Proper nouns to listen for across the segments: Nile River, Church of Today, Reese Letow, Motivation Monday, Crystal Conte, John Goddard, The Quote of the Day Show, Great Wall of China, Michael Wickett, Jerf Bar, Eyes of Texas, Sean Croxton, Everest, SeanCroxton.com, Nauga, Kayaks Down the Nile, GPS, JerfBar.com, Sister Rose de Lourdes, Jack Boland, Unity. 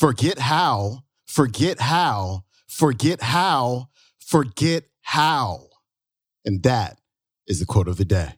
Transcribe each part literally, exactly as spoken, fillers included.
Forget how, forget how, forget how, forget how. And that is the quote of the day.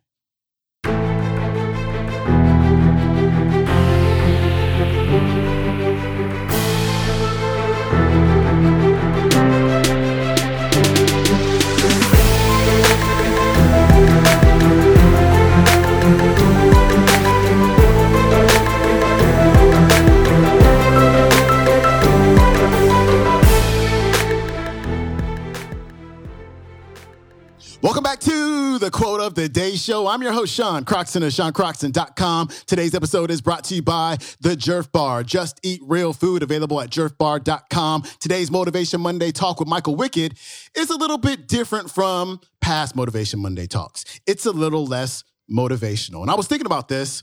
Welcome back to the Quote of the Day Show. I'm your host, Sean Croxton of Sean Croxton dot com. Today's episode is brought to you by the Jerf Bar. Just eat real food, available at Jerf Bar dot com. Today's Motivation Monday talk with Michael Wickett is a little bit different from past Motivation Monday talks. It's a little less motivational. And I was thinking about this.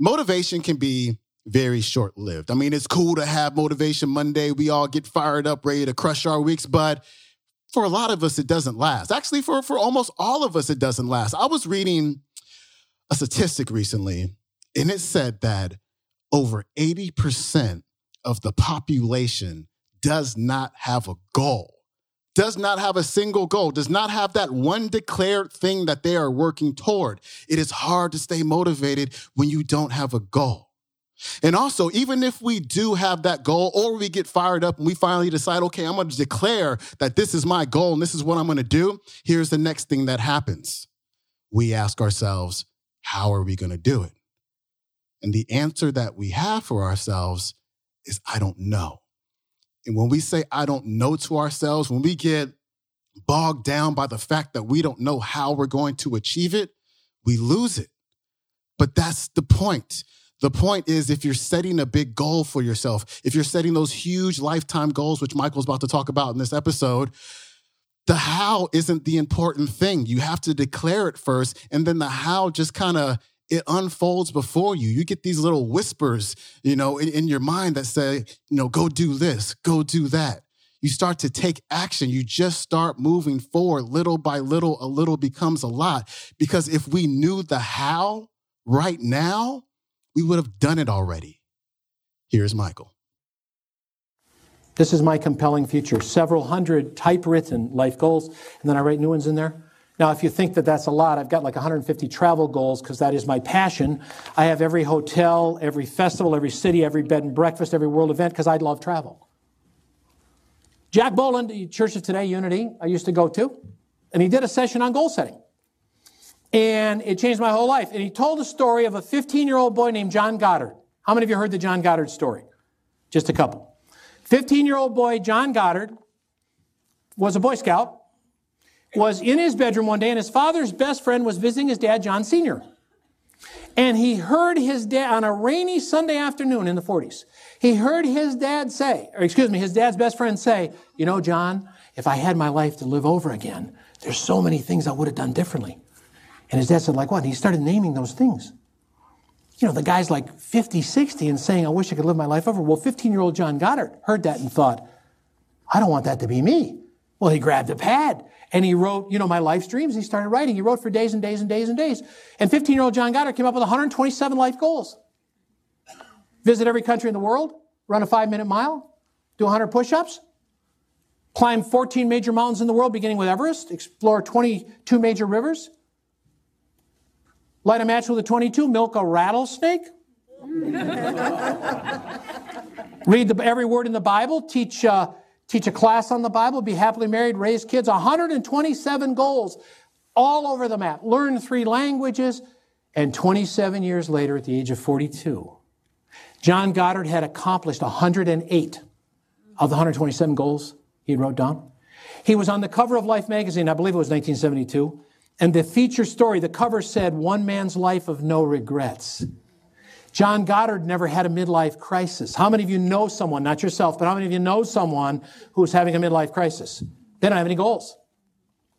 Motivation can be very short-lived. I mean, it's cool to have Motivation Monday. We all get fired up, ready to crush our weeks, but for a lot of us, it doesn't last. Actually, for, for almost all of us, it doesn't last. I was reading a statistic recently, and it said that over eighty percent of the population does not have a goal, does not have a single goal, does not have that one declared thing that they are working toward. It is hard to stay motivated when you don't have a goal. And also, even if we do have that goal or we get fired up and we finally decide, okay, I'm going to declare that this is my goal and this is what I'm going to do, here's the next thing that happens. We ask ourselves, how are we going to do it? And the answer that we have for ourselves is, I don't know. And when we say, I don't know to ourselves, when we get bogged down by the fact that we don't know how we're going to achieve it, we lose it. But that's the point. The point is, if you're setting a big goal for yourself, if you're setting those huge lifetime goals, which Michael's about to talk about in this episode, the how isn't the important thing. You have to declare it first, and then the how just kind of, it unfolds before you. You get these little whispers, you know, in, in your mind that say, you know, go do this, go do that. You start to take action. You just start moving forward little by little. A little becomes a lot, because if we knew the how right now, we would have done it already. Here's Michael. This is my compelling future. Several hundred typewritten life goals, and then I write new ones in there. Now, if you think that that's a lot, I've got like one hundred fifty travel goals because that is my passion. I have every hotel, every festival, every city, every bed and breakfast, every world event because I love travel. Jack Boland, Church of Today, Unity, I used to go to, and he did a session on goal setting. And it changed my whole life. And he told a story of a fifteen-year-old boy named John Goddard. How many of you heard the John Goddard story? Just a couple. fifteen-year-old boy, John Goddard, was a Boy Scout, was in his bedroom one day, and his father's best friend was visiting his dad, John Senior And he heard his dad, on a rainy Sunday afternoon in the forties, he heard his dad say, or excuse me, his dad's best friend say, you know, John, if I had my life to live over again, there's so many things I would have done differently. And his dad said, like what? And he started naming those things. You know, the guy's like fifty, sixty and saying, I wish I could live my life over. Well, fifteen-year-old John Goddard heard that and thought, I don't want that to be me. Well, he grabbed a pad and he wrote, you know, my life's dreams. He started writing. He wrote for days and days and days and days. And fifteen-year-old John Goddard came up with one hundred twenty-seven life goals. Visit every country in the world, run a five-minute mile, do one hundred push-ups, climb fourteen major mountains in the world, beginning with Everest, explore twenty-two major rivers, light a match with a twenty-two, milk a rattlesnake. Read the, every word in the Bible. Teach uh, teach a class on the Bible. Be happily married. Raise kids. one hundred twenty-seven goals all over the map. Learn three languages. And twenty-seven years later, at the age of forty-two, John Goddard had accomplished one hundred eight of the one hundred twenty-seven goals he wrote down. He was on the cover of Life magazine. I believe it was nineteen seventy-two. And the feature story, the cover said, one man's life of no regrets. John Goddard never had a midlife crisis. How many of you know someone, not yourself, but how many of you know someone who's having a midlife crisis? They don't have any goals.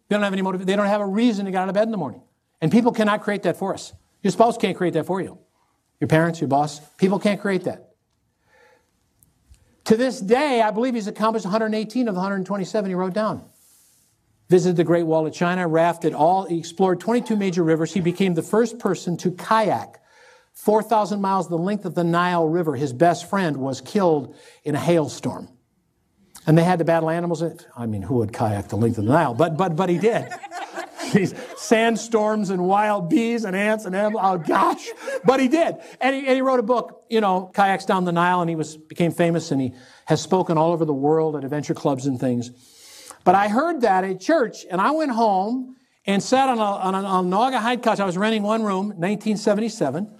They don't have any motiv- They don't have a reason to get out of bed in the morning. And people cannot create that for us. Your spouse can't create that for you. Your parents, your boss, people can't create that. To this day, I believe he's accomplished one hundred eighteen of the one hundred twenty-seven he wrote down. Visited the Great Wall of China, rafted all, he explored twenty-two major rivers. He became the first person to kayak four thousand miles the length of the Nile River, his best friend was killed in a hailstorm. And they had to battle animals. I mean, who would kayak the length of the Nile? But but but he did. These sandstorms and wild bees and ants and animals. Oh, gosh. But he did. And he, and he wrote a book, you know, Kayaks Down the Nile, and he was became famous, and he has spoken all over the world at adventure clubs and things. But I heard that at church, and I went home and sat on a, on a, on a Nauga hide couch. I was renting one room, nineteen seventy-seven,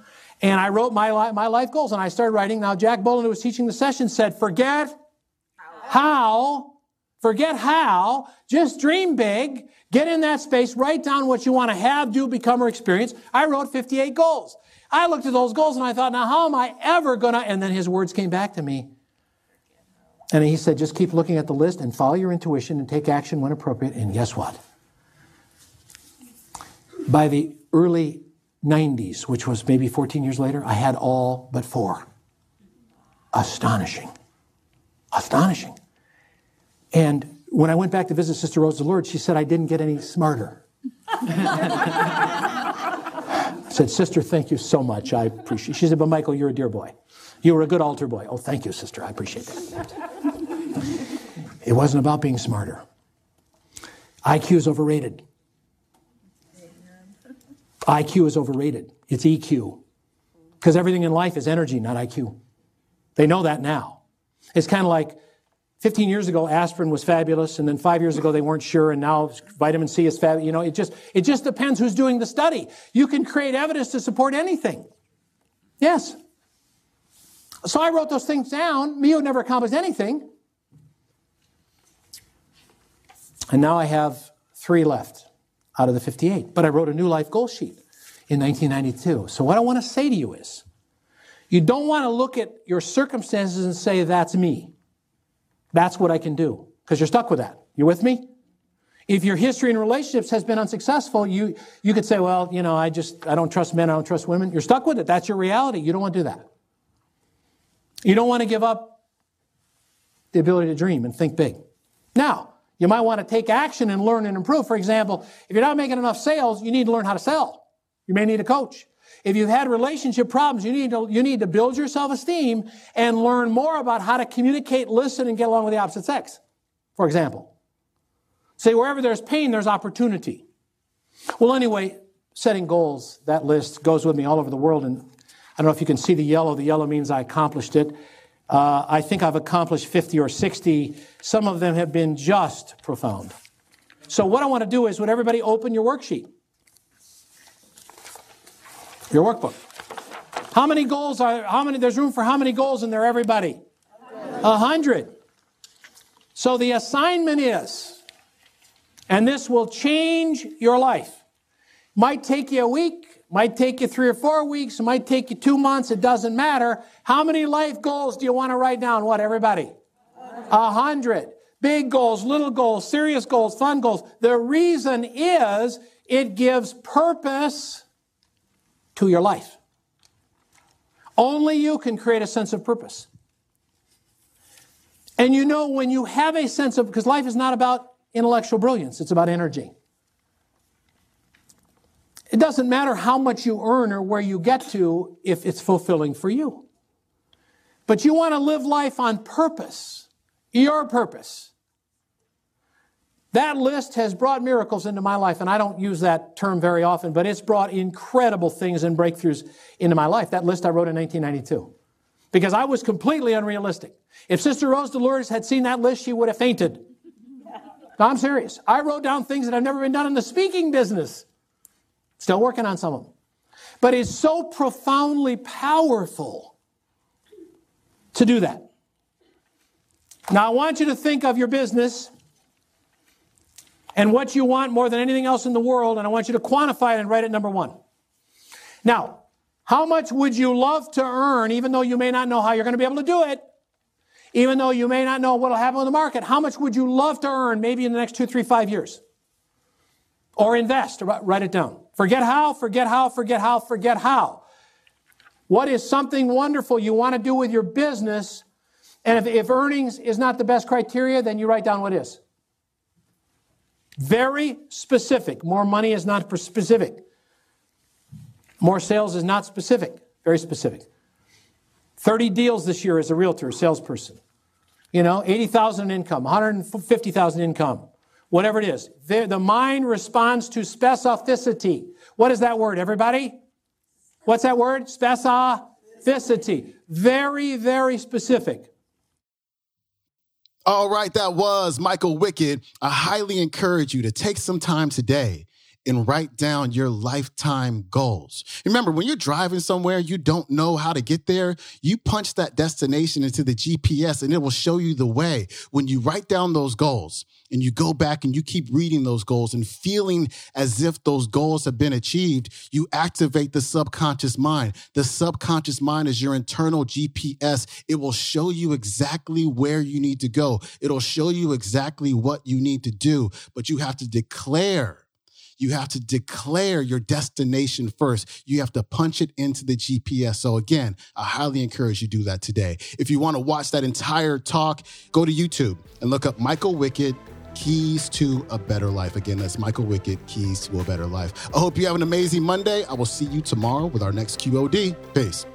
and I wrote my, li- my life goals, and I started writing. Now, Jack Boland, who was teaching the session, said, forget how, forget how, just dream big, get in that space, write down what you want to have, do, become, or experience. I wrote fifty-eight goals. I looked at those goals and I thought, now how am I ever going to, and then his words came back to me. And he said, just keep looking at the list and follow your intuition and take action when appropriate. And guess what? By the early nineties, which was maybe fourteen years later, I had all but four. Astonishing. Astonishing. And when I went back to visit Sister Rose de Lourdes, she said, I didn't get any smarter. I said, Sister, thank you so much. I appreciate it. She said, but Michael, you're a dear boy. You were a good altar boy. Oh, thank you, Sister. I appreciate that. It wasn't about being smarter. I Q is overrated. I Q is overrated. It's E Q. Because everything in life is energy, not I Q. They know that now. It's kind of like fifteen years ago, aspirin was fabulous, and then five years ago, they weren't sure, and now vitamin C is fabulous. You know, it just, it just depends who's doing the study. You can create evidence to support anything. Yes. So I wrote those things down. Mio never accomplished anything. And now I have three left out of the fifty-eight. But I wrote a new life goal sheet in nineteen ninety-two. So what I want to say to you is, you don't want to look at your circumstances and say, that's me. That's what I can do. Because you're stuck with that. You with me? If your history in relationships has been unsuccessful, you, you could say, well, you know, I just, I don't trust men, I don't trust women. You're stuck with it. That's your reality. You don't want to do that. You don't want to give up the ability to dream and think big. Now, you might want to take action and learn and improve. For example, if you're not making enough sales, you need to learn how to sell. You may need a coach. If you've had relationship problems, you need to, you need to build your self-esteem and learn more about how to communicate, listen, and get along with the opposite sex, for example. Say, wherever there's pain, there's opportunity. Well, anyway, setting goals, that list goes with me all over the world, and I don't know if you can see the yellow. The yellow means I accomplished it. Uh, I think I've accomplished fifty or sixty. Some of them have been just profound. So what I want to do is, would everybody open your worksheet? Your workbook. How many goals are, how many, there's room for how many goals in there, everybody? A hundred. So the assignment is, and this will change your life. Might take you a week. Might take you three or four weeks. It might take you two months. It doesn't matter. How many life goals do you want to write down? What, everybody? A hundred. Big goals, little goals, serious goals, fun goals. The reason is it gives purpose to your life. Only you can create a sense of purpose. And you know, when you have a sense of, because life is not about intellectual brilliance. It's about energy. It doesn't matter how much you earn or where you get to if it's fulfilling for you. But you want to live life on purpose, your purpose. That list has brought miracles into my life, and I don't use that term very often, but it's brought incredible things and breakthroughs into my life. That list I wrote in nineteen ninety-two because I was completely unrealistic. If Sister Rose de Lourdes had seen that list, she would have fainted. No, I'm serious. I wrote down things that have never been done in the speaking business. Still working on some of them. But it's so profoundly powerful to do that. Now, I want you to think of your business and what you want more than anything else in the world, and I want you to quantify it and write it number one. Now, how much would you love to earn, even though you may not know how you're going to be able to do it, even though you may not know what will happen in the market? How much would you love to earn maybe in the next two, three, five years? Or invest, write it down. Forget how, forget how, forget how, forget how. What is something wonderful you want to do with your business? And if, if earnings is not the best criteria, then you write down what is. Very specific. More money is not specific. More sales is not specific. very specific. thirty deals this year as a realtor, salesperson. You know, eighty thousand income, one hundred fifty thousand income, whatever it is. The, the mind responds to specificity. What is that word, everybody? What's that word? Specificity. Very, very specific. All right, that was Michael Wickett. I highly encourage you to take some time today and write down your lifetime goals. Remember, when you're driving somewhere, you don't know how to get there. You punch that destination into the G P S and it will show you the way. When you write down those goals and you go back and you keep reading those goals and feeling as if those goals have been achieved, you activate the subconscious mind. The subconscious mind is your internal G P S. It will show you exactly where you need to go. It'll show you exactly what you need to do, but you have to declare. You have to declare your destination first. You have to punch it into the G P S. So again, I highly encourage you to do that today. If you want to watch that entire talk, go to YouTube and look up Michael Wickett, Keys to a Better Life. Again, that's Michael Wickett, Keys to a Better Life. I hope you have an amazing Monday. I will see you tomorrow with our next Q O D. Peace.